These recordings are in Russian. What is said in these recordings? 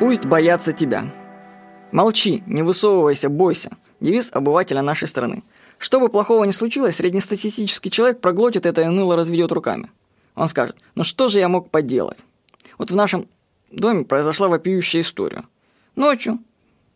Пусть боятся тебя. Молчи, не высовывайся, бойся. Девиз обывателя нашей страны. Что бы плохого ни случилось, среднестатистический человек проглотит это и ныло разведет руками. Он скажет: ну что же я мог поделать? Вот в нашем доме произошла вопиющая история. Ночью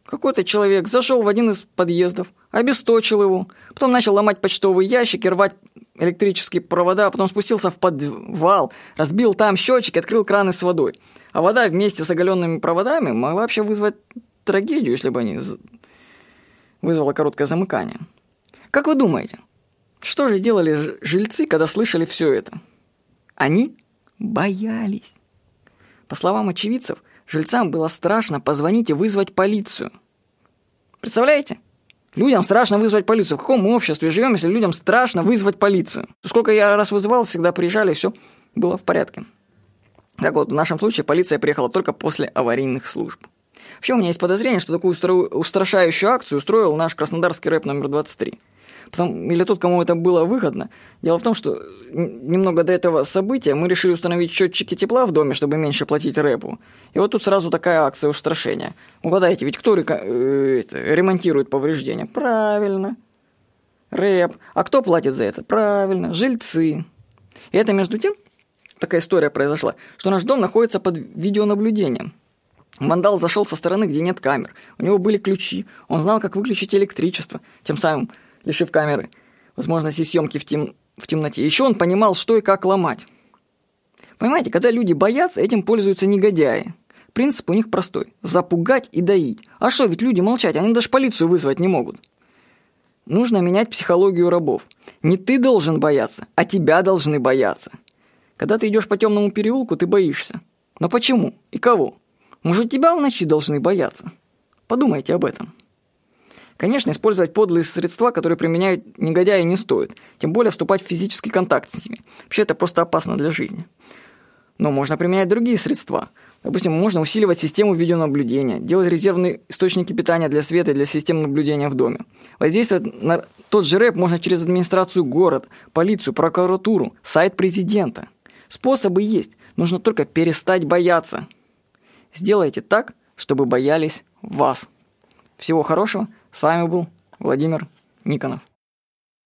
какой-то человек зашел в один из подъездов, обесточил его, потом начал ломать почтовые ящики, рвать электрические провода, потом спустился в подвал, разбил там счетчик, открыл краны с водой. А вода вместе с оголенными проводами могла вообще вызвать трагедию, если бы не вызвала короткое замыкание. Как вы думаете, что же делали жильцы, когда слышали все это? Они боялись. По словам очевидцев, жильцам было страшно позвонить и вызвать полицию. Представляете? Людям страшно вызвать полицию. В каком мы обществе живем, если людям страшно вызвать полицию? Сколько я раз вызывал, всегда приезжали, все было в порядке. Так вот, в нашем случае полиция приехала только после аварийных служб. Вообще, у меня есть подозрение, что такую устрашающую акцию устроил наш краснодарский рэп номер 23. Потом, или тот, кому это было выгодно. Дело в том, что немного до этого события мы решили установить счетчики тепла в доме, чтобы меньше платить рэпу. И вот тут сразу такая акция устрашения. Угадайте, ведь кто ремонтирует повреждения? Правильно. Рэп. А кто платит за это? Правильно. Жильцы. И это, между тем, такая история произошла, что наш дом находится под видеонаблюдением. Вандал зашел со стороны, где нет камер. У него были ключи. Он знал, как выключить электричество. Тем самым лишив камеры возможности съемки в темноте. Еще он понимал, что и как ломать. Понимаете, когда люди боятся, этим пользуются негодяи. Принцип у них простой – запугать и доить. А что, ведь люди молчат, они даже полицию вызвать не могут. Нужно менять психологию рабов. Не ты должен бояться, а тебя должны бояться. Когда ты идешь по темному переулку, ты боишься. Но почему? И кого? Может, тебя в ночи должны бояться? Подумайте об этом. Конечно, использовать подлые средства, которые применяют негодяи, не стоит. Тем более вступать в физический контакт с ними. Вообще это просто опасно для жизни. Но можно применять другие средства. Допустим, можно усиливать систему видеонаблюдения, делать резервные источники питания для света и для систем наблюдения в доме. Воздействовать на тот же рэп можно через администрацию города, полицию, прокуратуру, сайт президента. Способы есть. Нужно только перестать бояться. Сделайте так, чтобы боялись вас. Всего хорошего. С вами был Владимир Никонов.